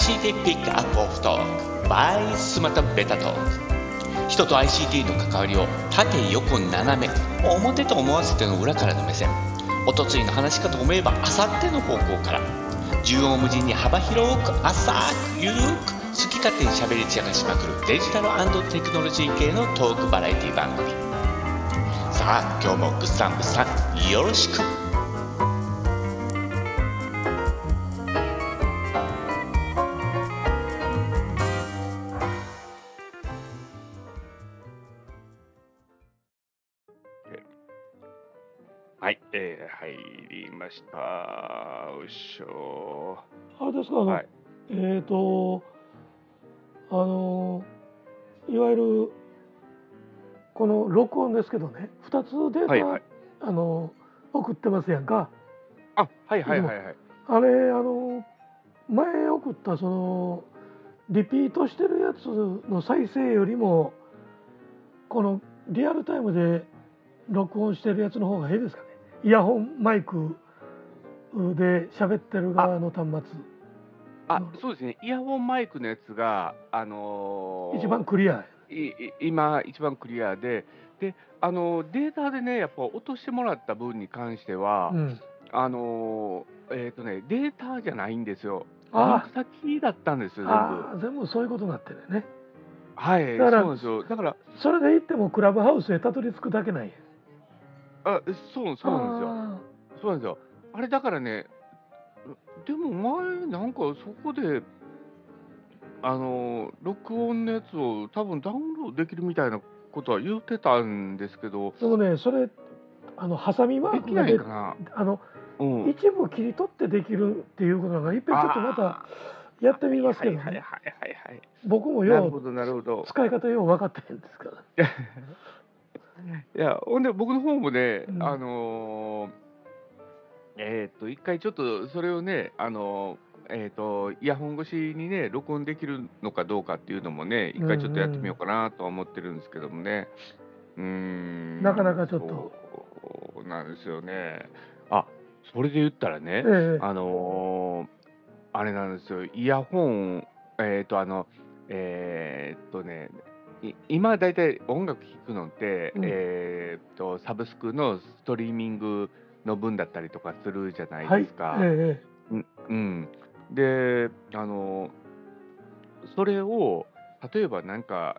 ICT Pick Up Off Talk by スマタベタトーク。人と ICT の関わりを縦横斜め、表と思わせての裏からの目線、おとついの話かと思えばあさっての方向から、縦横無尽に幅広く浅くゆるく好き勝手にしゃべり散らかしまくるデジタル&テクノロジー系のトークバラエティ番組。さあ今日もグッサングッサンよろしく。はい、入りました。おっしょー。あれですか、はい、いわゆるこの録音ですけどね、2つデータ、はいはい、送ってますやんか。あ、はいはいはいはい。あれ前送ったそのリピートしてるやつの再生よりもこのリアルタイムで録音してるやつの方がいいですかね。イヤホンマイクで喋ってる側の端末。あ、そうですね。イヤホンマイクのやつが一番クリア。今一番クリアでデータでね、やっぱ落としてもらった分に関しては、うん、データじゃないんですよ。あ、先だったんですよ、全部。あ、全部そういうことになってるね。はい、だからそうですよ。だからそれで行ってもクラブハウスへたどり着くだけない。あ、そうなんですよ。そうなんですよ。あれだからね。でも前なんかそこで録音のやつを多分ダウンロードできるみたいなことは言ってたんですけど、でもね、それハサミマークができないかな。うん、一部切り取ってできるっていうことなのが、いっぺんちょっとまたやってみますけどね。はいはいはいはい。僕もよう使い方よう分かってるんですから。いや、ほんで僕の方もね、うん、一回ちょっとそれをね、イヤホン越しにね録音できるのかどうかっていうのもね、一回ちょっとやってみようかなとは思ってるんですけどもね。なかなかちょっとそうなんですよね。あ、それで言ったらね、あれなんですよ、イヤホン今だいたい音楽聴くのって、サブスクのストリーミングの分だったりとかするじゃないですか。はい、うん、でそれを例えばなんか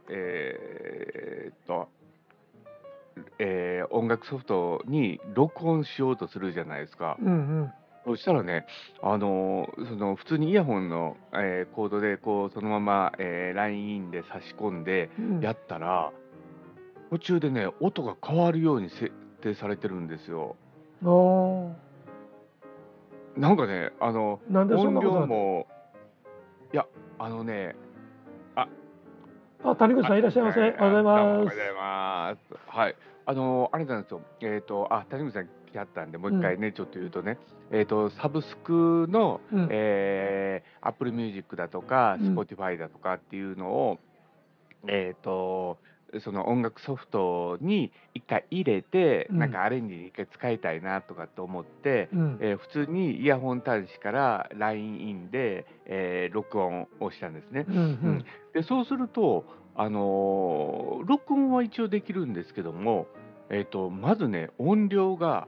音楽ソフトに録音しようとするじゃないですか。そしたらね、その普通にイヤホンの、コードでこうそのまま、ラインで差し込んでやったら、途中でね音が変わるように設定されてるんですよ。なんかね、音量も、いや、谷口さんいらっしゃいませ。おはようございます。はい、あれなんですよ。谷口さん来ちゃったんで、もう一回ね、ちょっと言うとね、サブスクの、Apple Music だとか、Spotify だとかっていうのを、その音楽ソフトに一回入れて、なんかアレンジに一回使いたいなとかと思って、普通にイヤホン端子から LINE インで、録音をしたんですね。でそうすると、録音は一応できるんですけども、まずね音量が、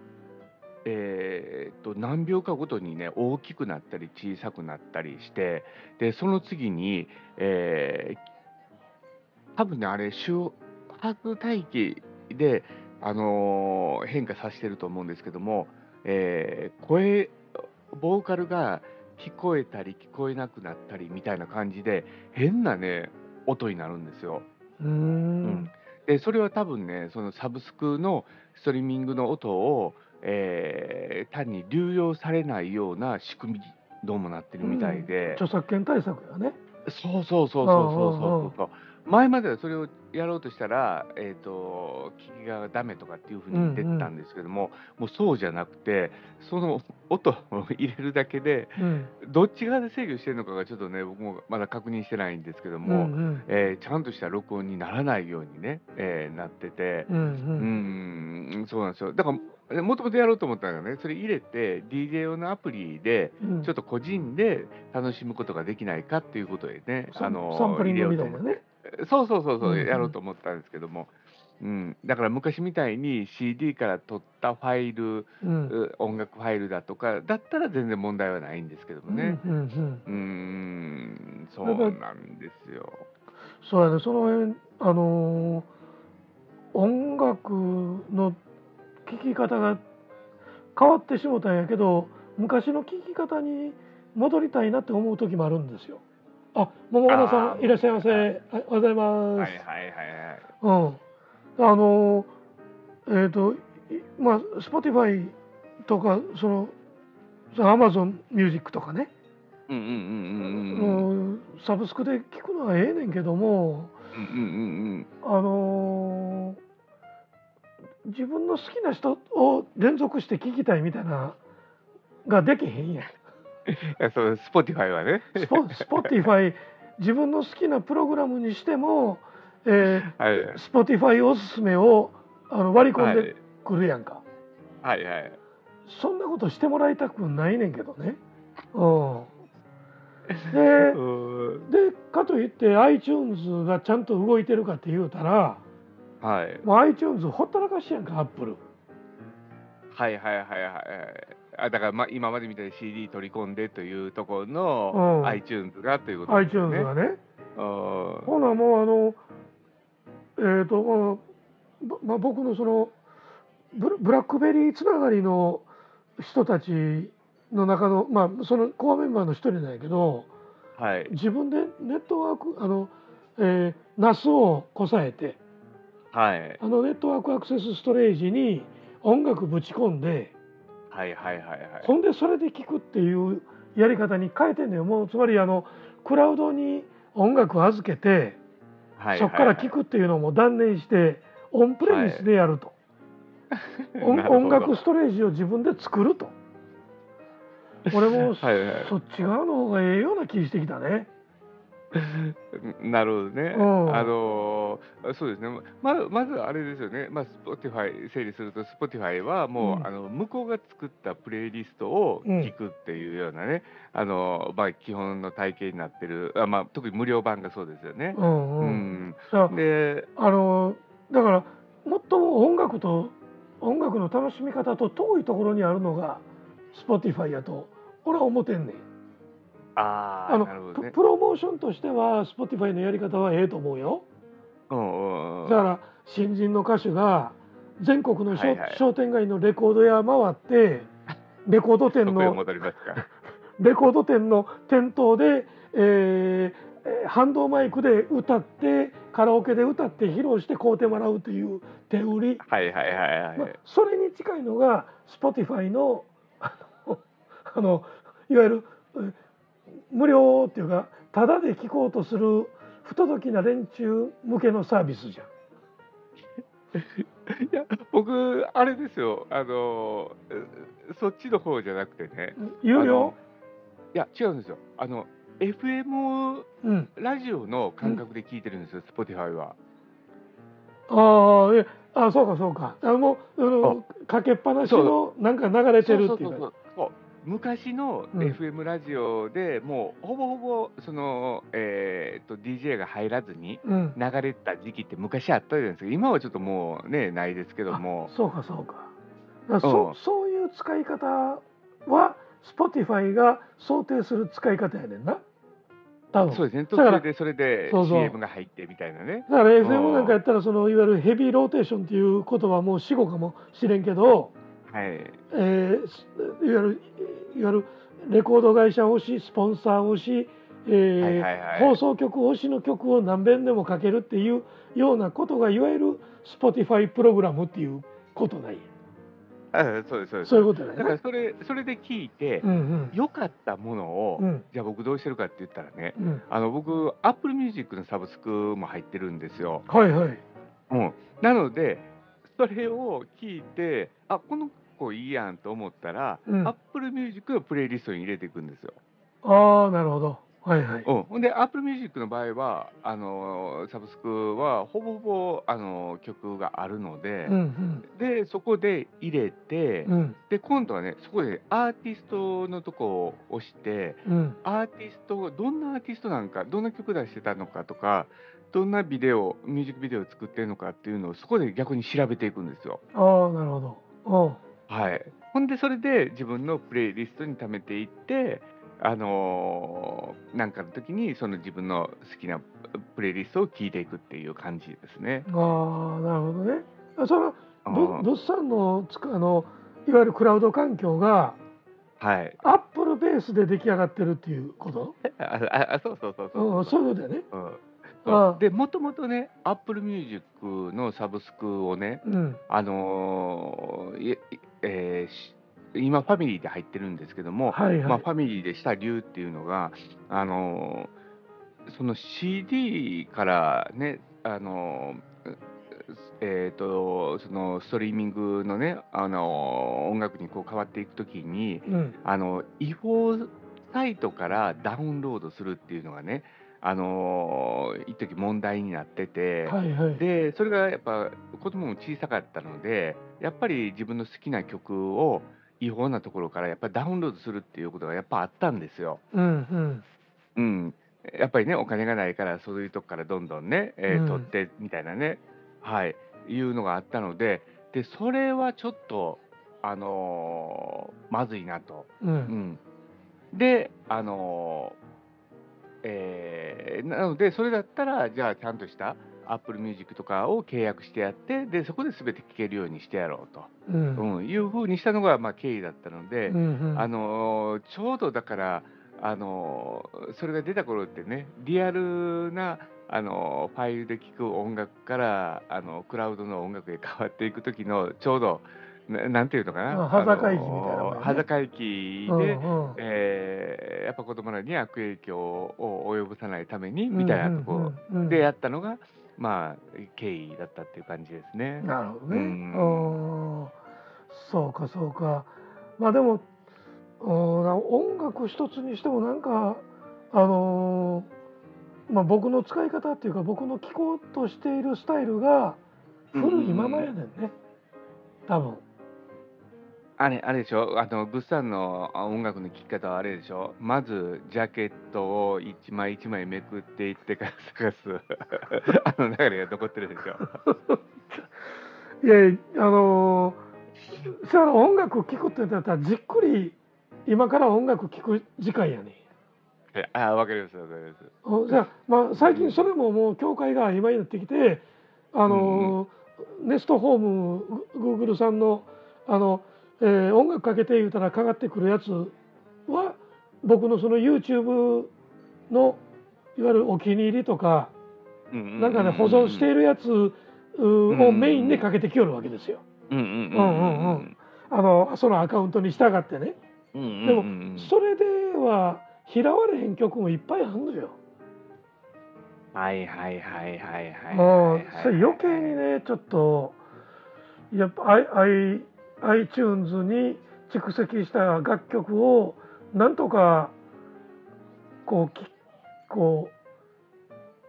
何秒かごとにね大きくなったり小さくなったりして、でその次に、多分ねあれ周波数帯域で、変化させてると思うんですけども、ボーカルが聞こえたり聞こえなくなったりみたいな感じで変なね音になるんですよ。でそれは多分ね、そのサブスクのストリーミングの音を、単に流用されないような仕組みにどうもなってるみたいで、著作権対策よね。そうそうそうそうそう。前まではそれをやろうとしたら、聞きがダメとかっていうふうに言ってたんですけども、もうそうじゃなくて、その音を入れるだけで、どっち側で制御してるのかがちょっとね僕もまだ確認してないんですけども、ちゃんとした録音にならないようにね、なってて、そうなんですよ。だからもともとやろうと思ったのがね、それ入れて DJ 用のアプリでちょっと個人で楽しむことができないかっていうことでね、うん、サンプリングみたいなね、そうやろうと思ったんですけども、うん、だから昔みたいに CD から取ったファイル、うん、音楽ファイルだとかだったら全然問題はないんですけどもね、そうなんですよ。そうやね、その辺音楽の聴き方が変わってしもたんやけど、昔の聴き方に戻りたいなって思う時もあるんですよ。あ、桃花さんいらっしゃいませ、おはようございます。はいはいはい、うん、まあ Spotify とかその Amazon Music とかね、サブスクで聞くのはええねんけども、自分の好きな人を連続して聞きたいみたいなができへんやん。Spotify はね。Spotify 自分の好きなプログラムにしても。Spotify おすすめを割り込んでくるやんか、はいはいはい、そんなことしてもらいたくないねんけどね、うん、でかといって iTunes がちゃんと動いてるかって言うたら、はい、もう iTunes ほったらかしやんか、 Apple。 はいはいはいはい、だからま今までみたいに CD 取り込んでというところの、うん、iTunes がということですね。 iTunes がね、ほなもうまあ、僕のそのブラックベリーつながりの人たちの中の、まあ、そのコアメンバーの一人なんやけど、はい、自分でネットワークNAS をこさえて、はい、ネットワークアクセスストレージに音楽ぶち込んで、はいはいはいはい、ほんでそれで聴くっていうやり方に変えてんだよ。もうつまりクラウドに音楽預けてそこから聴くっていうのも断念してオンプレミスでやると、はい、音楽ストレージを自分で作ると。俺もそっち側の方がええような気してきたね。なるほどね、うん、そうですね、まずあれですよね、まあ、Spotify 整理すると Spotify はもう、うん、向こうが作ったプレイリストを聞くっていうようなね、うん、まあ、基本の体系になってる、まあ、特に無料版がそうですよね、うんうんうん、でだからもっと音楽の楽しみ方と遠いところにあるのが Spotify やと俺は思ってんねん。なるほどね、プロモーションとしては Spotify のやり方はええと思うよ、うんうん、だから新人の歌手が全国の、はいはい、商店街のレコード屋回ってレコード店のレコード店の店頭で、ハンドマイクで歌ってカラオケで歌って披露して買うてもらうという手売り、はいはいはいはい、まあ、それに近いのが Spotify のいわゆる無料っていうかタダで聴こうとする不届きな連中向けのサービスじゃん。いや僕あれですよ、そっちの方じゃなくてね、有料？いや違うんですよ、FM ラジオの感覚で聴いてるんですよ、うん、Spotify は。そうかそうか、もうかけっぱなしのなんか流れてるっていうか、昔の FM ラジオでもうほぼほぼその、DJ が入らずに流れた時期って昔あったじゃないですか。今はちょっともうねないですけども。そうかそうか。そういう使い方は Spotify が想定する使い方やねんな。多分そうですね。途中でそれで CM が入ってみたいなね。だから FM なんかやったらそのいわゆるヘビーローテーションっていう言葉はもう死語かもしれんけど。はい、いわゆるレコード会社推し、スポンサー推し、放送局推しの曲を何遍でもかけるっていうようなことがいわゆる Spotify プログラムっていうことない。そういうことだよね。だからそれで聞いて、うんうん、良かったものを、うん、じゃあ僕どうしてるかって言ったらね、うん、僕 Apple Music のサブスクも入ってるんですよ。はいはい。うん、なのでそれを聞いてこのいいやんと思ったら、うん、Apple Music のプレイリストに入れていくんですよ。なるほど。はいはい。うん、で Apple Music の場合はサブスクはほぼほぼ曲があるので、うんうん、でそこで入れて、うん、で今度はねそこでアーティストのとこを押して、うん、アーティストどんなアーティストなんかどんな曲出してたのかとかどんなビデオミュージックビデオを作ってるのかっていうのをそこで逆に調べていくんですよ。ああなるほど。はい。ほんでそれで自分のプレイリストに貯めていって。なんかの時にその自分の好きなプレイリストを聴いていくっていう感じですね。ああなるほどね。その物産のいわゆるクラウド環境が、はい、アップルベースで出来上がってるっていうこと？そうそうそうそう。うん、そういうことだよね。うんでもともとね Apple Music のサブスクをね、うん、今ファミリーで入ってるんですけども、はいはいまあ、ファミリーでした理由っていうのがその CD からねそのストリーミングのね音楽にこう変わっていくときに、うん、違法サイトからダウンロードするっていうのがね一時問題になってて、はいはい、でそれがやっぱ子供も小さかったのでやっぱり自分の好きな曲を違法なところからやっぱりダウンロードするっていうことがやっぱあったんですよ、うんうんうん、やっぱりねお金がないからそういうとこからどんどんね、取ってみたいなね、うん、はいいうのがあったので、でそれはちょっとまずいなと、うんうん、でなのでそれだったらじゃあちゃんとしたApple Music とかを契約してやってでそこで全て聴けるようにしてやろうと、うんうん、いうふうにしたのがまあ経緯だったので、うんうん、ちょうどだからそれが出た頃ってねリアルなファイルで聴く音楽からクラウドの音楽へ変わっていく時のちょうどなんていうのかな端境期で、うんうんやっぱ子供らに悪影響を及ぼさないためにみたいなところでやったのが、うんうんうん、まあ経緯だったっていう感じですね。なるほどね、うん、そうかそうか。まあでも音楽一つにしてもなんかまあ、僕の使い方っていうか僕の聴こうとしているスタイルが古いままやねんね、うんうん多分あれでしょ物産の音楽の聴き方はあれでしょまずジャケットを一枚一枚めくっていってから探すあの流れが残ってるでしょいやいやその音楽聴くって言ったらじっくり今から音楽聴く時間やねん。ああ分かります分かります。じゃあ、まあ、最近それももう境界が今になってきてネストホーム Google さんの、音楽かけて言うたらかかってくるやつは僕のその YouTube のいわゆるお気に入りとか、うんうんうん、なんかね保存しているやつをメインでかけてきよるわけですよ。そのアカウントに従ってね、うんうんうん、でもそれでは拾われへん曲もいっぱいあるのよ。はいはいはいはいはい。それ余計にねちょっとやっぱ iTunes に蓄積した楽曲をなんとかこ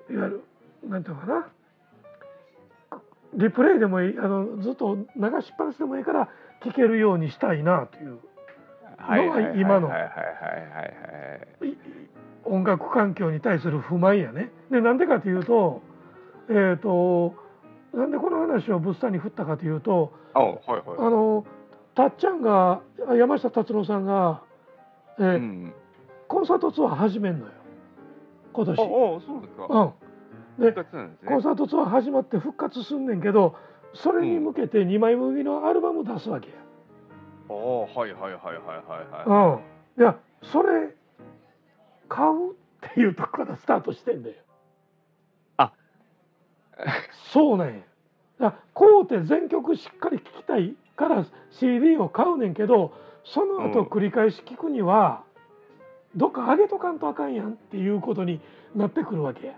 ういわゆるなんていうのかなリプレイでもいいずっと流しっぱなしでもいいから聴けるようにしたいなというのが今の。音楽環境に対する不満やね。でなんでかというと、なんでこの話を物産に振ったかというと、はいはい、たっちゃんが山下達郎さんが、うん、コンサートツアー始めんのよ今年。そうですか。うん。で、コンサートツアー始まって復活すんねんけど、それに向けて2枚組のアルバム出すわけや。ああはいはいはいはいはい。うん。いやそれ買うっていうとこからスタートしてんだよ。あ、そうね。こうて全曲しっかり聴きたいから CD を買うねんけど、その後繰り返し聴くには、うん、どっか上げとかんとあかんやんっていうことになってくるわけや。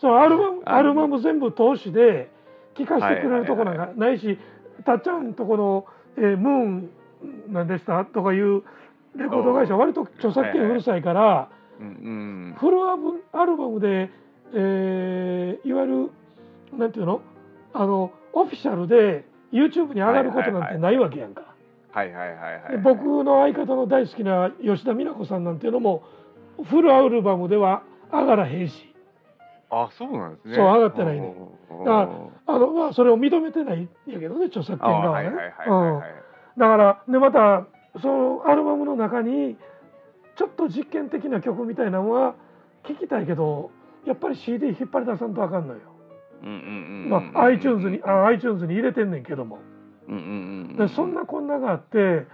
そうアルバム全部通しで聴かせてくれるとこなんかないし、はいはいはい、たっちゃんとこの、ムーンなんでしたとかいうレコード会社割と著作権うるさいから、うん、フルアルバムで、いわゆるなんていうの、オフィシャルで YouTube に上がることなんてないわけやんか。僕の相方の大好きな吉田美奈子さんなんていうのもフルアルバムでは上がらへんし。あ、そうなんですね。そう、上がってないね。だからまあそれを認めてないやけどね、著作権側はね。だからでまたそのアルバムの中にちょっと実験的な曲みたいなのは聴きたいけど、やっぱり CD 引っ張り出さんとあかんのよ。まあ iTunes に入れてんねんけども。でそんなこんながあって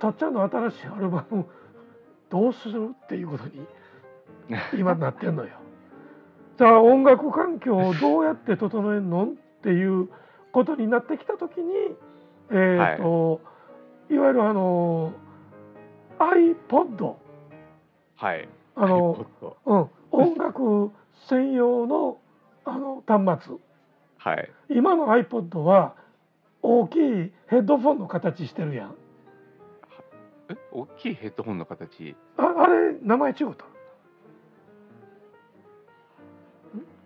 たっちゃんの新しいアルバムどうするっていうことに今なってんのよ。じゃあ音楽環境をどうやって整えるのっていうことになってきた時に、はい、いわゆるiPod、はい、iPod、音楽専用の端末、はい、今の iPod は大きいヘッドフォンの形してるやん。え、大きいヘッドフォンの形？あれ名前違うと。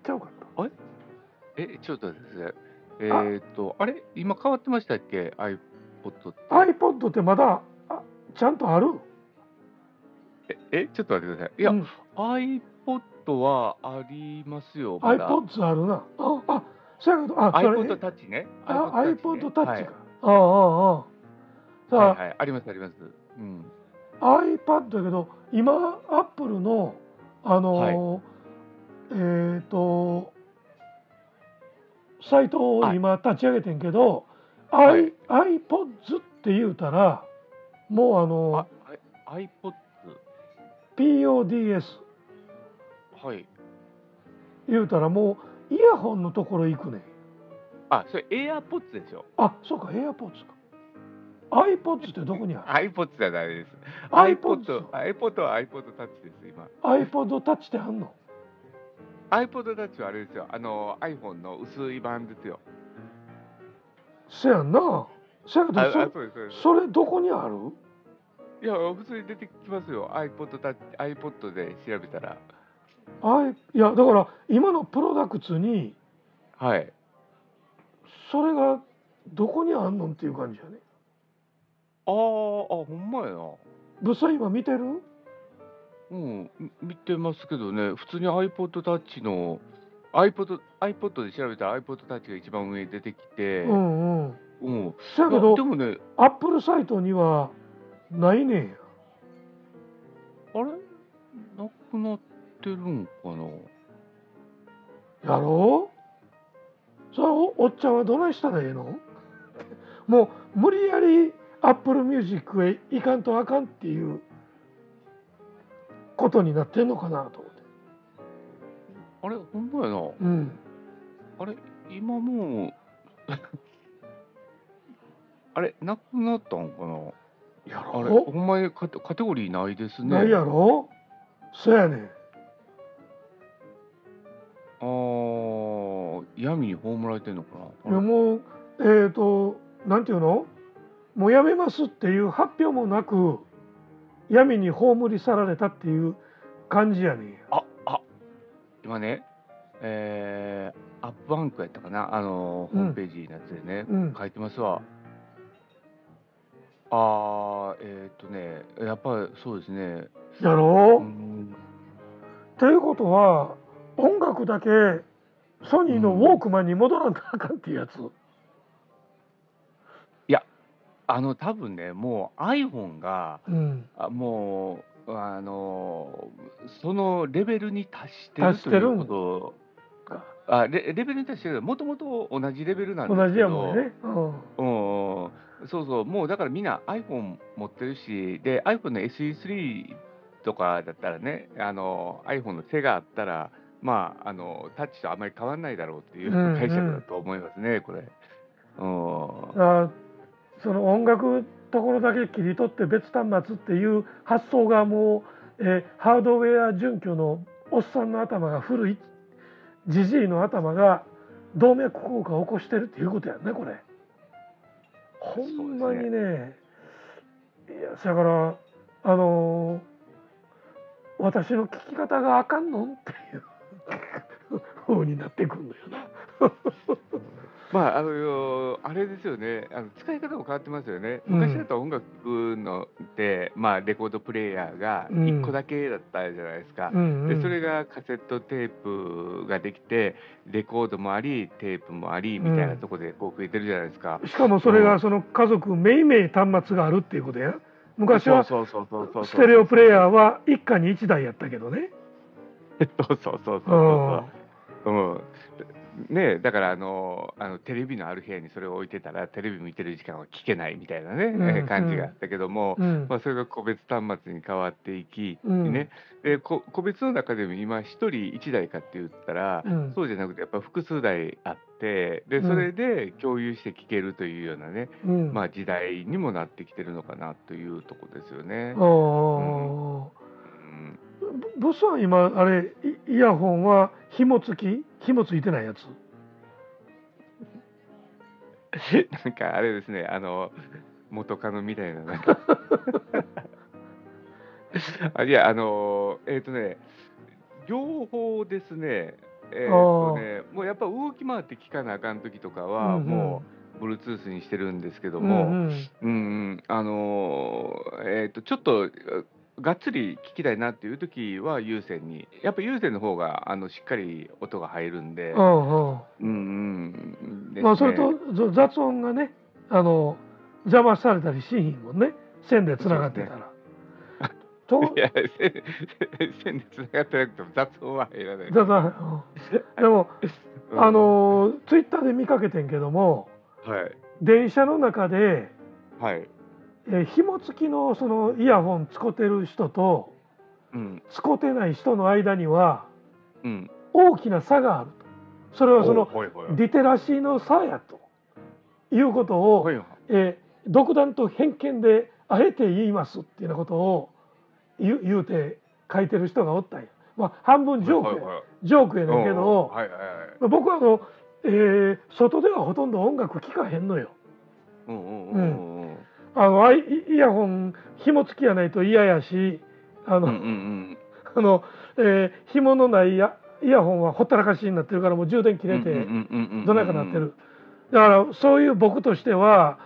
ちゃうかった。あれ？え、ちょっとですね。あれ今変わってましたっけ iPod って。iPod ってまだちゃんとある？え、ちょっと待ってください。いや、iPod はありますよ。まだ iPod あるな。あ、そうやけど、iPod タッチね。iPod タッチか。はい、ありますあります。うん。iPad だけど、今 Apple のサイトを今立ち上げてんけど、はい、iPods って言うたらもうiPods PODS はい言うたらもうイヤホンのところ行くねん。あ、それ AirPods でしょ。あ、そうか AirPods か。iPods ってどこにある？ iPods じゃないです。iPod は iPod タッチです今。iPod タッチってあんの？iPod タッチはあれですよ、iPhone の薄い版ですよ。せやな。せやけどそれどこにある？いや普通に出てきますよ。 iPod タッチ iPod で調べたら。いやだから今のプロダクツに、はい、それがどこにあんのっていう感じやね。あ、ほんまやな。物産今見てる？うん、見てますけどね、普通に iPod タッチの iPod で調べたら iPod タッチが一番上に出てきて、そやけどでもね、アップルサイトにはないねんや。あれなくなってるんかな。やろう。それおっちゃんはどないしたらええの？もう無理やりアップルミュージックへ行かんとあかんっていうことになってんのかなと思って。あれほんまやな。うん。あれ今もうあれなくなったんかな。やろ。あれほんまにカテゴリーないですね。ないやろ。そうやねん。闇に葬られてんのかな。いやもうなんていうの、もうやめますっていう発表もなく。闇に葬り去られたっていう感じやねん。今ね、アップバンクやったかな、ホームページのやつでね、書いてますわ。やっぱりそうですね。やろう。ということは音楽だけソニーのウォークマンに戻らんとあかんっていうやつ。多分ね、もう iPhone が、もうそのレベルに達してるということ。レベルに達してる。もともと同じレベルなんですけど。同じやもんね。そうそう。もうだからみんな iPhone 持ってるし、で iPhone の SE3 とかだったらね、iPhone の背があったら、まあタッチとあまり変わんないだろうっていう解釈だと思いますね、これ。その音楽ところだけ切り取って別端末っていう発想がもう、ハードウェア準拠のおっさんの頭が古いジジイの頭が動脈硬化を起こしてるっていうことやんね、これ。ほんまにね。いやだから私の聞き方があかんのんっていう方になってくるのよな。まあ、あれですよね、使い方も変わってますよね。昔だと音楽のって、まあ、レコードプレーヤーが1個だけだったじゃないですか、うんうん、でそれがカセットテープができてレコードもありテープもありみたいなところでこう増えてるじゃないですか、うん、しかもそれがその家族めいめい端末があるっていうことや。昔はステレオプレーヤーは一家に1台やったけどね。そうそうそうそう、うんね、だからテレビのある部屋にそれを置いてたらテレビ見てる時間は聞けないみたいなね、うんうん、感じがあったけども、うんまあ、それが個別端末に変わっていき、うんね、で個別の中でも今1人1台かって言ったら、うん、そうじゃなくてやっぱ複数台あってでそれで共有して聞けるというようなね、うんまあ、時代にもなってきてるのかなというところですよね。ボスは今あれイヤホンは紐ついてないやつなんかあれですね元カノみたいななんかいや両方ですねもうやっぱ動き回って聞かなあかん時とかはもう、うんうんBluetooth にしてるんですけども、うんうんうん、ちょっとがっつり聞きたいなっていう時は有線にやっぱ有線の方がしっかり音が入るんで、うんうんですね。まあ、それと雑音がね邪魔されたりしひんもんね線でつながってたら。いや線でつながってなくても雑音は入らない。雑音でもツイッターで見かけてんけども、はい、電車の中で、はい紐付き そのイヤホン使ってる人と、うん、使ってない人の間には、うん、大きな差があると。それはそのリテラシーの差やということを、はいはい独断と偏見であえて言いますっていうようなことを 言うて書いてる人がおったんや。まあ、半分ジョーク、はいはいはい、ジョークやねんけど、はいはいはいまあ、僕は外ではほとんど音楽聴かへんのよ。うんイヤホン紐付きやないと嫌やし紐のないイヤホンはほったらかしになってるからもう充電切れてどないかなってる。だからそういう僕としては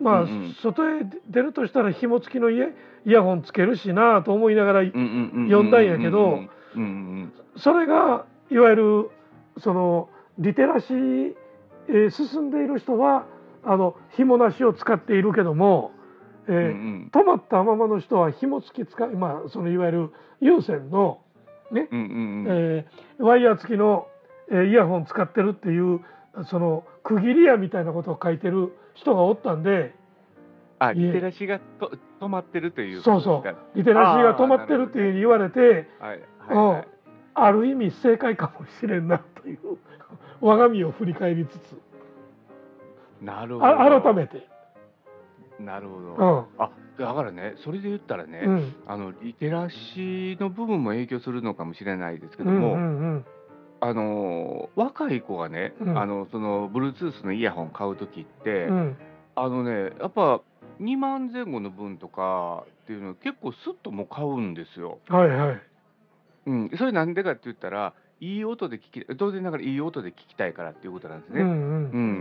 まあ、うんうん、外へ出るとしたら紐付きのイヤホンつけるしなと思いながら呼んだんやけどそれがいわゆるそのリテラシー、進んでいる人は紐なしを使っているけども、うんうん、止まったままの人は紐付き使い、まあ、そのいわゆる有線の、ねうんうんワイヤー付きの、イヤホン使ってるっていうその区切りやみたいなことを書いてる人がおったんでリテラシーが止まってるというそうそうリテラシーが止まってるっていうふうに言われて ある意味正解かもしれんなという我が身を振り返りつつなるほど改めてなるほど、うん、あだからねそれで言ったらね、うん、リテラシーの部分も影響するのかもしれないですけども、うんうんうん、若い子がね、うん、その Bluetooth のイヤホン買う時って、うん、やっぱ2万前後の分とかっていうの結構スッとも買うんですよ。はいはい、うん、それなんでかって言ったらいい音で当然ながらいい音で聞きたいからっていうことなんですね、うんうんう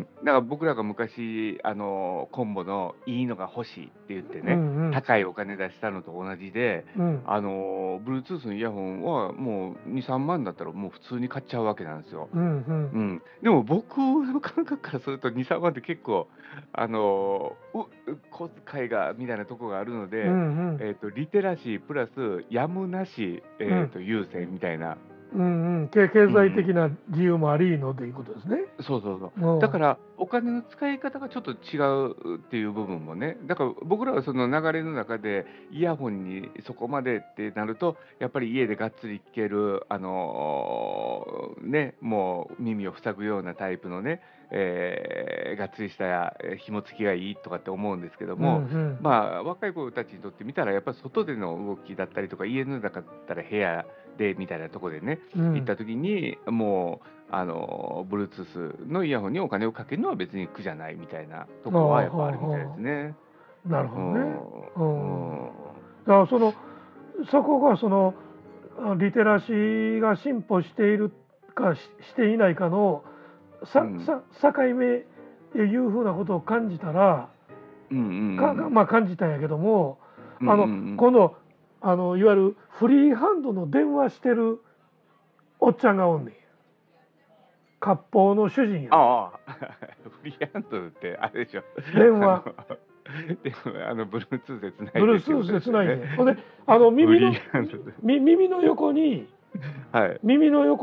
ん、だから僕らが昔コンボのいいのが欲しいって言ってね、うんうん、高いお金出したのと同じで、うん、Bluetooth のイヤホンはもう 2,3 万だったらもう普通に買っちゃうわけなんですよ、うんうんうん、でも僕の感覚からすると 2,3 万って結構小遣いがみたいなとこがあるので、うんうんリテラシープラスやむなし、優先みたいなうんうん、経済的な理由もありのということですね、うん、そうそうそう、うん、だからお金の使い方がちょっと違うっていう部分もねだから僕らはその流れの中でイヤホンにそこまでってなるとやっぱり家でがっつり聴けるねもう耳を塞ぐようなタイプのねがっつりした紐付きがいいとかって思うんですけども、うんうん、まあ若い子たちにとってみたらやっぱり外での動きだったりとか家の中だったら部屋でみたいなとこでね、うん、行った時にもうBluetooth のイヤホンにお金をかけるのは別に苦じゃないみたいなとこはやっぱあるみたいですね。なるほどね、うんうん、だからそこがそのリテラシーが進歩しているか していないかの境目というふうなことを感じたら、まあ、感じたんやけども、今度いわゆるフリーハンドの電話してるおっちゃんがおんねん。割烹の主人や。ああフリーハンドってあれでしょ。電話。でもブルーツーでつないで。ブルーツーでつないで。ほんで耳の横に、はい、耳の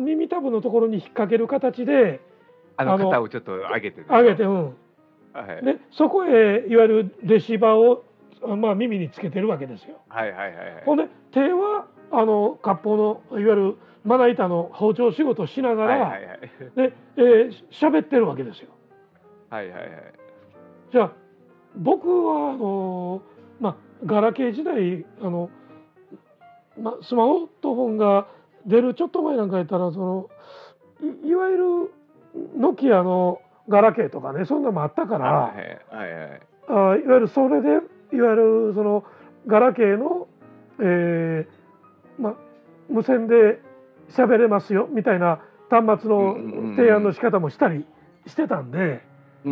耳たぶのところに引っ掛ける形で、肩をちょっと上げてる。上げて、うん。はい、でそこへいわゆるレシーバーを、まあ、耳につけてるわけですよ。はいはいはいはい、ほんで手は割烹のいわゆるまな板の包丁仕事をしながら、はいはいはい、で喋ってるわけですよ。はいはいはい、じゃあ僕はまあ、ガラケー時代まあ、スマートフォンが出るちょっと前なんかやったらいわゆるノキアのガラケーとかね、そんなのもあったから、はいはいはい、いわゆるそれでいわゆるそのガラケーの、まあ、無線で喋れますよみたいな端末の提案の仕方もしたりしてたんで、せ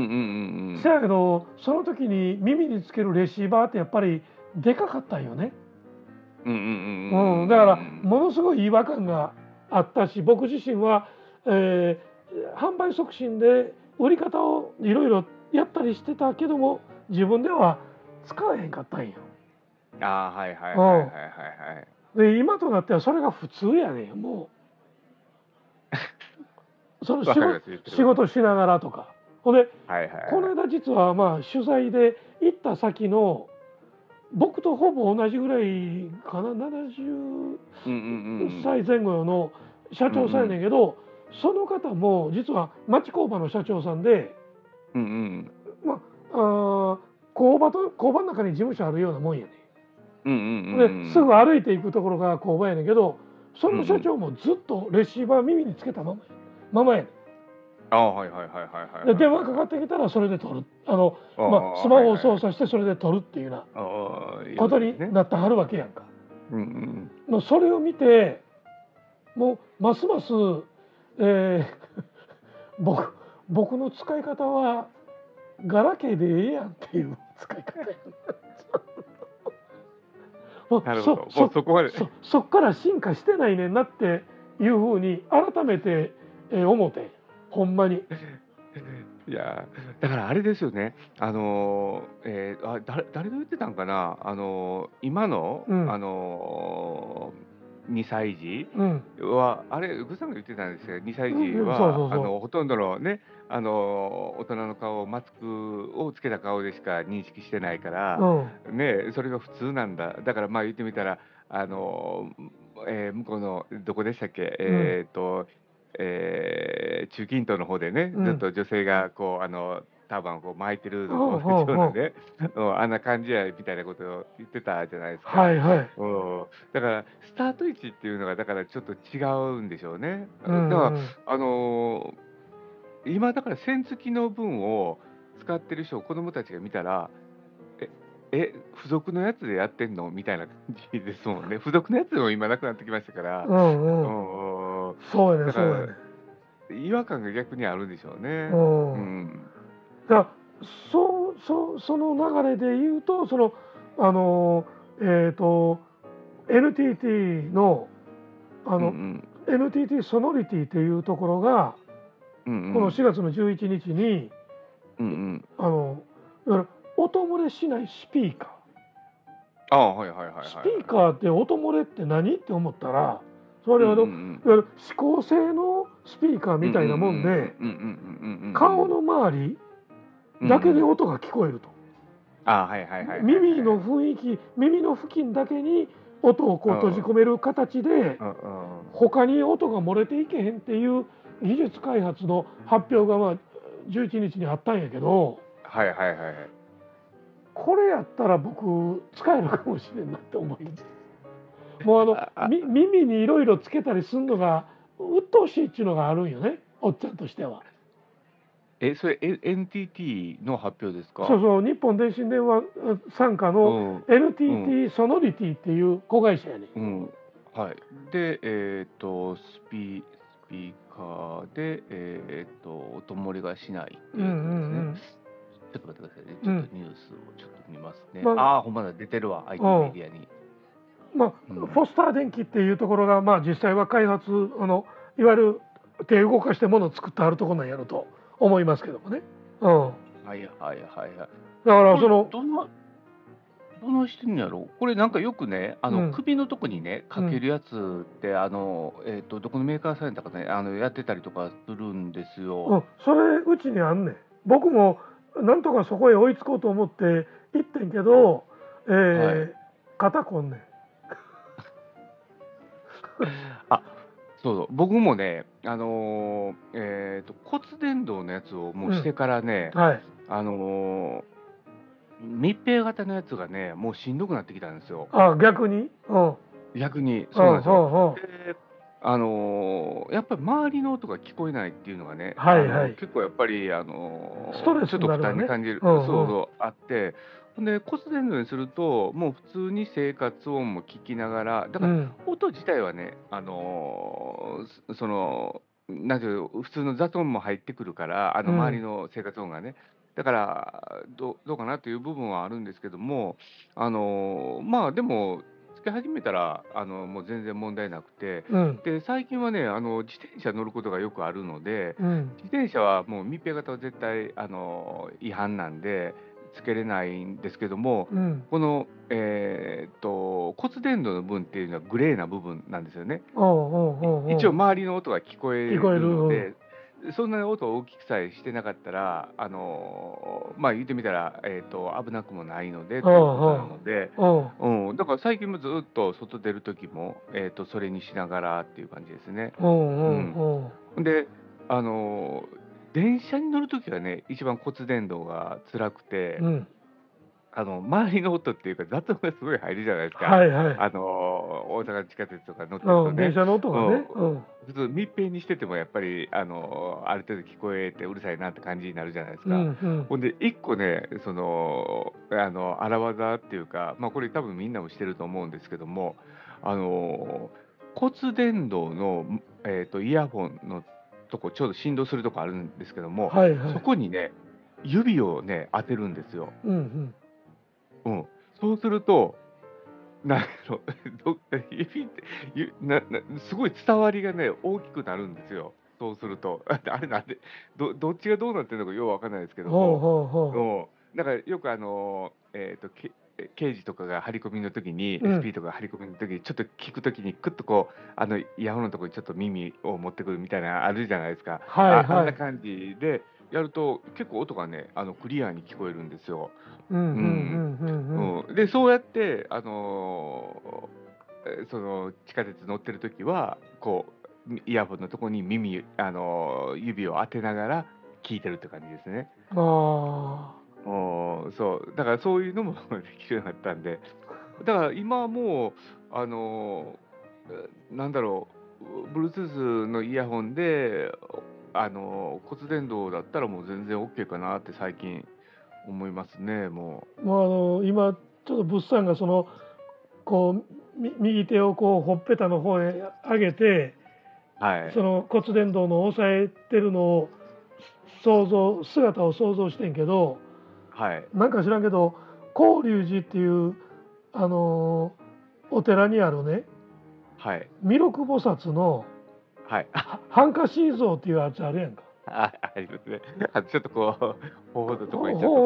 やけどその時に耳につけるレシーバーってやっぱりでかかったんよね。だからものすごい違和感があったし、僕自身は、販売促進で売り方をいろいろやったりしてたけども自分では使えへんかったんよ。ああはいはいはいはいはい、で今となってはそれが普通やねんもうその仕事しながらとか。ほんで、はいはいはい、この間実はまあ取材で行った先の僕とほぼ同じぐらいかな70歳前後の社長さんやねんけど、その方も実は町工場の社長さんで、まあ工場の中に事務所あるようなもんやね、ですぐ歩いていくところが工場やねんけど、その社長もずっとレシーバー耳につけたままやねん。ああはいはいはいはい、はい、で電話かかってきたらそれで取る、まあ、スマホを操作してそれで取るっていうようなことになってはるわけやんか。それを見てもうますます僕の使い方はガラケーでええやんっていう使い方やなるほど。もうそこまでそっから進化してないねんなっていうふうに改めて思ってほんまにいやだからあれですよね、誰が言ってたんかな、今の、2歳児は、あれグさんが言ってたんですけど2歳児はほとんどのね大人の顔をマスクをつけた顔でしか認識してないから、ね、それが普通なんだ。だからまあ言ってみたら向こうのどこでしたっけ、中近東の方でね、ずっと女性がこうターバンをこう巻いてるのと同じようなね、あんな感じやみたいなことを言ってたじゃないですか。はいはい、だからスタート位置っていうのがだからちょっと違うんでしょうね。だから今だから線付きの分を使ってる人を子どもたちが見たら付属のやつでやってんのみたいな感じですもんね。付属のやつも今なくなってきましたから。そうやね、そうやね。違和感が逆にあるんでしょうね。だその流れで言うとNTT のNTT ソノリティっていうところが、この4月の11日に、音漏れしないスピーカー。ああはいはいはいはい。スピーカーって音漏れって何って思ったら、それは指向性のスピーカーみたいなもんで、顔の周りだけで音が聞こえると。耳の付近だけに音をこう閉じ込める形で、他に音が漏れていけへんっていう技術開発の発表がまあ11日にあったんやけど、これやったら僕使えるかもしれんなって思います。もう耳にいろいろつけたりするのが鬱陶しいっていうのがあるんよね、おっちゃんとしては。それ NTT の発表ですか？そうそう、日本電信電話傘下の NTT ソノリティっていう子会社やね、うんうん、はい。で、スピーカーで、おともりがしないっていうやつですね、うんうん、ちょっと待ってくださいね、ちょっとニュースをちょっと見ますね、うん、ああ、ほんまだ、出てるわ、IT メディアに、まあうん、フォスター電機っていうところが、まあ、実際は開発、いわゆる手動かしてものを作ってあるところなんやろと思いますけどもね、うん、はいはいはいはい。だからそのどんなしてんやろこれ。なんかよくね、うん、首のとこにねかけるやつって、うん、どこのメーカーさんだかね、やってたりとかするんですよ、うん、それうちにあんねん。僕もなんとかそこへ追いつこうと思って行ってんけど、はい、肩こんねんあ、そうそう、僕もね、骨伝導のやつをもうしてからね、うん、はい、密閉型のやつがねもうしんどくなってきたんですよ。あ、逆に、うん、逆にそうなんですよ。で、やっぱり周りの音が聞こえないっていうのがね、はいはい、結構やっぱり、ストレスになるわね、ちょっと負担に感じる、うんうん、そうそうあって、で骨伝導にするともう普通に生活音も聞きながら、だから音自体はね、うん、そのなんていう普通の雑音も入ってくるから、周りの生活音がね、うん、だからどうかなという部分はあるんですけども、まあでもつけ始めたらもう全然問題なくて、うん、で最近はね自転車乗ることがよくあるので、うん、自転車はもう密閉型は絶対違反なんでつけれないんですけども、うん、この、骨伝導の分っていうのはグレーな部分なんですよね。一応周りの音が聞こえるので、そんなに音を大きくさえしてなかったらまあ言ってみたら、危なくもないのでということなので、うん、だから最近もずっと外出る時も、それにしながらっていう感じですね。で電車に乗るときはね一番骨伝導が辛くて、うん、周りの音っていうか雑音がすごい入るじゃないですか、はいはい、大阪地下鉄とか乗ってるとね、電車の音がね、うん、普通密閉にしててもやっぱりある程度聞こえてうるさいなって感じになるじゃないですか、うんうん、ほんで一個ねその荒技っていうか、まあ、これ多分みんなもしてると思うんですけども、骨伝導の、イヤホンのとこちょうど振動するとこあるんですけども、はいはい、そこにね指をね当てるんですよ、うんうんうん、そうするとすごい伝わりがね大きくなるんですよ。そうするとあれなんで どっちがどうなってるのかようわかんないですけども、ほうほうほう、だからよく刑事とかが張り込みの時に、うん、SP とかが張り込みの時にちょっと聞く時にクッとこうイヤホンのところにちょっと耳を持ってくるみたいなあるじゃないですか、はいはい、あんな感じでやると結構音がねクリアに聞こえるんですよ。でそうやってその地下鉄乗ってる時はこうイヤホンのところに指を当てながら聞いてるって感じですね。あ、そうだからそういうのもできるようになったんで、だから今はもうなんだろう Bluetooth のイヤホンで骨伝導だったらもう全然 OK かなって最近思いますね。もう今ちょっと物産がそのこう右手をこうほっぺたの方へ上げて、はい、その骨伝導の押さえてるのを姿を想像してんけど、はい、なんか知らんけど興龍寺っていうお寺にあるね、はい、弥勒菩薩の、はい、ハンカシー像っていうやつあるやんか、ありますね、ちょっとこう頬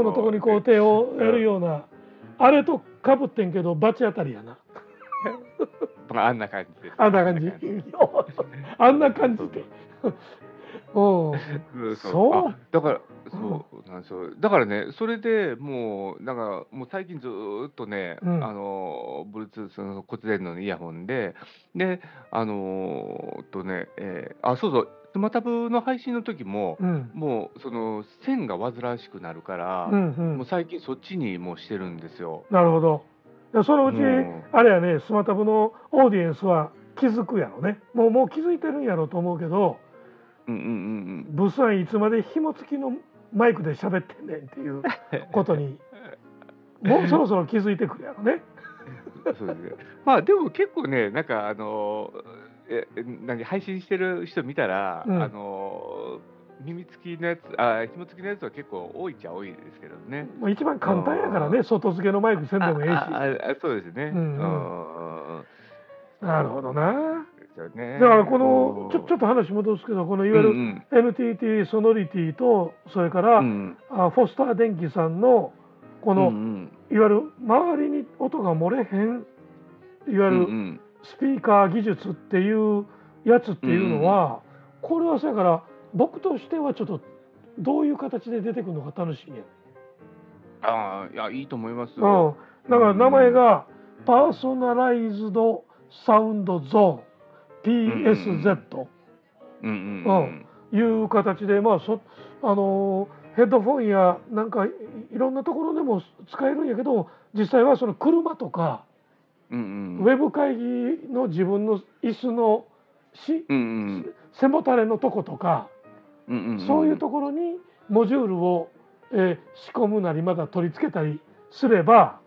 のとこにこう手をやるような、うん、あれとかぶってんけど罰当たりやなあんな感じです、あんな感じでそうだからそうなんですよ。だからねそれでもうなんかもう最近ずっとね、うん、Bluetooth の骨伝導のイヤホンでそうそうスマタブの配信の時も、うん、もうその線が煩わしくなるから、うんうん、もう最近そっちにもうしてるんですよ。なるほど。そのうち、うん、あれやねスマタブのオーディエンスは気づくやろね。もう気づいてるんやろと思うけど。ブスはいつまで紐付きのマイクで喋ってんねんっていうことにもうそろそろ気づいてくるやろね。そうですね。まあでも結構ね、なんか配信してる人見たら、うん、耳付きのやつ、紐付きのやつは結構多いっちゃ多いですけどね。まあ、一番簡単やからね、外付けのマイクせんでもええし。そうですね。うんうん、なるほどな。だからこのちょっと話戻すけど、このいわゆる NTT ソノリティとそれから、うん、フォスター電機さんのこの、うんうん、いわゆる周りに音が漏れへんいわゆるスピーカー技術っていうやつっていうのは、うんうん、これはそれから僕としてはちょっとどういう形で出てくるのか楽しみや。ああ、いや、いいと思います。うん、だから名前がパーソナライズドサウンドゾーン。PSZ と、うんうんうん、いう形で、まあヘッドフォンやなんかいろんなところでも使えるんやけど、実際はその車とか、うんうん、ウェブ会議の自分の椅子のうんうん、背もたれのとことか、うんうんうん、そういうところにモジュールを、仕込むなりまだ取り付けたりすれば、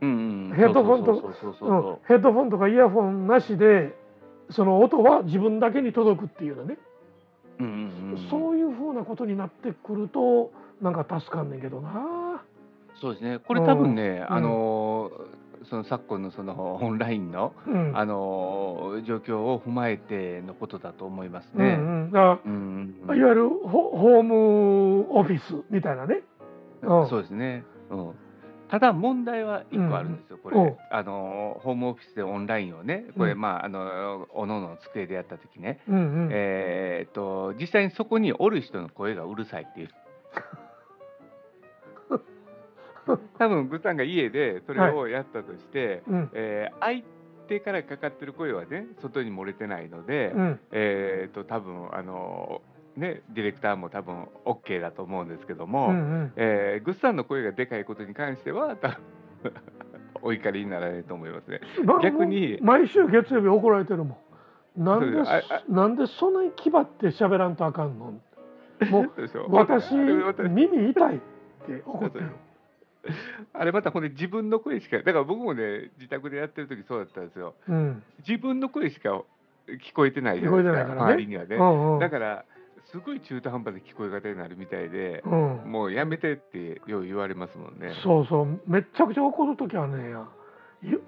うんうん、ヘッドフォンとかイヤホンなしでその音は自分だけに届くっていうのね、うんうんうん、そういうふうなことになってくるとなんか助かんねんけどな。そうですね。これ多分ね、うん、その昨今のそのオンラインの、うん、状況を踏まえてのことだと思いますね。うんうん、だから、うんうん、いわゆるホームオフィスみたいなね。うん、そうですね。うん。ただ問題は1個あるんですよ、これ、ホームオフィスでオンラインをね、これ、まあ、おのおの机でやったときね、うんうん、実際にそこにおる人の声がうるさいっていう。多分グさんが家でそれをやったとして、はい、相手からかかってる声はね、外に漏れてないので、うん、多分ね、ディレクターも多分 OK だと思うんですけども、うんうん、グッさんの声がでかいことに関しては多分お怒りになられると思いますね。逆に毎週月曜日怒られてるもん。なんでそんなに気張って喋らんとあかんの、もう私耳痛いって怒ってる。あれまたこれ自分の声しか、だから僕もね自宅でやってる時そうだったんですよ、うん、自分の声しか聞こえてないじゃないですか、周りにはね、うんうん、だからすごい中途半端で聞こえ方になるみたいで、うん、もうやめてってよう言われますもんね。そうそう、めっちゃくちゃ怒るときはね、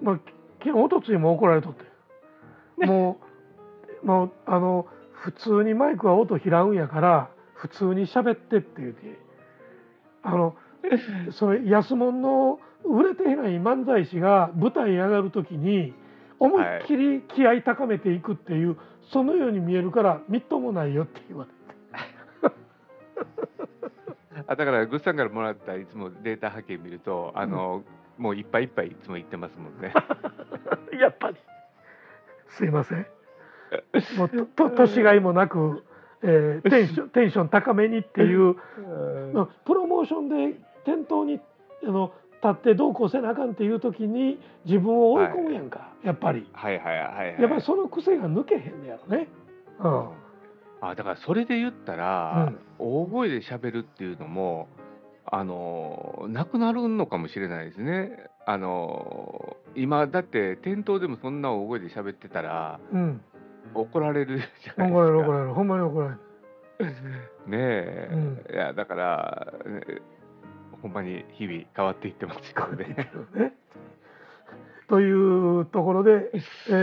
まあ、昨日おとついも怒られとって、ね、もう普通にマイクは音拾うんやから普通に喋ってって言うて、それ安物の売れてない漫才師が舞台に上がるときに思いっきり気合い高めていくっていう、はい、そのように見えるからみっともないよって言われて。あ、だからグッさんからもらったいつもデータ波形見るとうん、もういっぱいいっぱいいつも言ってますもんね。やっぱりすいません、もう年がいもなく、テンション高めにっていうプロモーションで店頭に立ってどうこうせなあかんっていう時に自分を追い込むやんか、はい、やっぱり、はいはいはいはい、やっぱりその癖が抜けへんのやろね、うんうん。あ、だからそれで言ったら、うん、大声で喋るっていうのもなくなるのかもしれないですね。今だって店頭でもそんな大声で喋ってたら、うん、怒られるじゃないですか。怒られるほんまに怒られる。ねえ、うん、いやだから、ね、ほんまに日々変わっていってますよね。というところで、今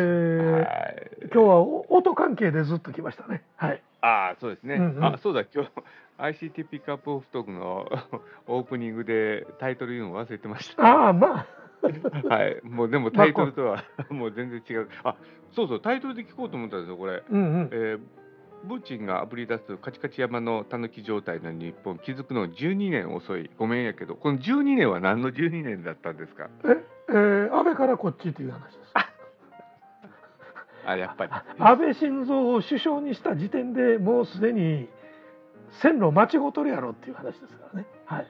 日は音関係でずっと来ましたね。はい。ああ、そうですね。うんうん、あ、そうだ、今日 ICT ピックアップオフトークのオープニングでタイトル言うの忘れてました。ああ、まあ。はい。もうでもタイトルとはもう全然違う。あ、そうそうタイトルで聞こうと思ったんですよこれ。うんうん。ブーチンがあぶり出すカチカチ山のたぬき状態の日本、気づくの12年遅い、ごめんやけど、この12年は何の12年だったんですか。安倍からこっちっていう話です。あ、やっぱり安倍晋三を首相にした時点でもうすでに線路間違うとるやろっていう話ですからね、はい、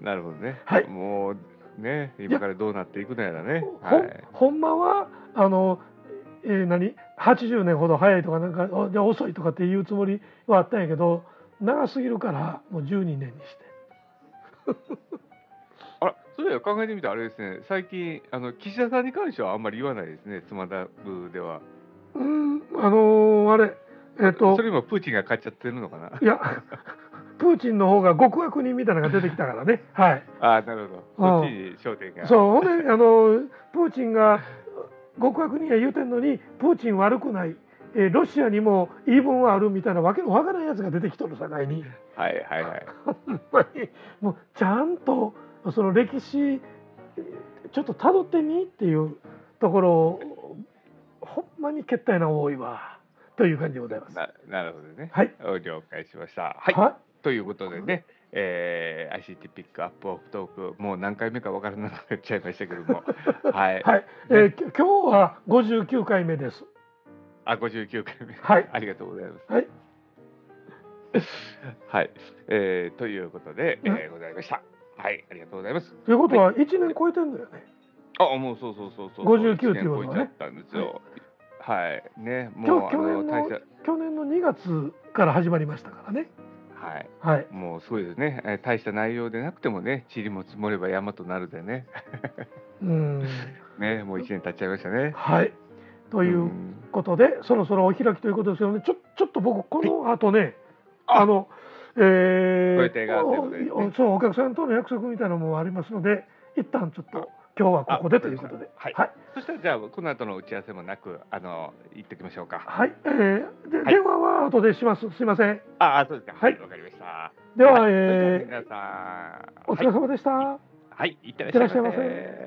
なるほどね、はい、もうね今からどうなっていくのやらね、はい、ほんまは80年ほど早いとかなんかで遅いとかって言うつもりはあったんやけど、長すぎるからもう12年にしてあら、それは考えてみたらあれですね、最近岸田さんに関してはあんまり言わないですね、妻田部では。あれそれ今プーチンが勝っちゃってるのかな。いやプーチンの方が極悪人みたいなのが出てきたからねはい。あ、なるほど、そっちに焦点が。そう、ほんでプーチンが極悪人は言うてんのに、プーチン悪くない、ロシアにも言い分はあるみたいなわけのわからないやつが出てきとるさかいに、はいはいはいもうちゃんとその歴史ちょっとたどってみっていうところをほんまにけったいな多いわという感じでございます。 なるほどね、はい、了解しました、はいはい。ということでね、ICT ピックアップオフトーク、もう何回目か分からなくなっちゃいましたけどもはい、はい、今日は59回目です。あ、59回目、はい、ありがとうございます、はいはい、ということで、ございました。はい、ありがとうございます。ということは1年超えてるんだよね、はい、あ、もうそうそうそうそう、59っていうことはね、はいね、もう去年の2月から始まりましたからね。はいはい、もうすごいですね、大した内容でなくてもね、塵も積もれば山となるでねね、もう1年経っちゃいましたね。はい、ということでそろそろお開きということですけどね、ちょっと僕この後ね、お客さんとの約束みたいなのもありますので、一旦ちょっと今日はここでということで、はいはい、そしたらじゃあこの後の打ち合わせもなく行ってきましょうか。はい、はい、電話は後でします。すいません。あ、そうですか。はい、わかりました。では、皆さんお疲れ様でした。はい、いってらっしゃいませ。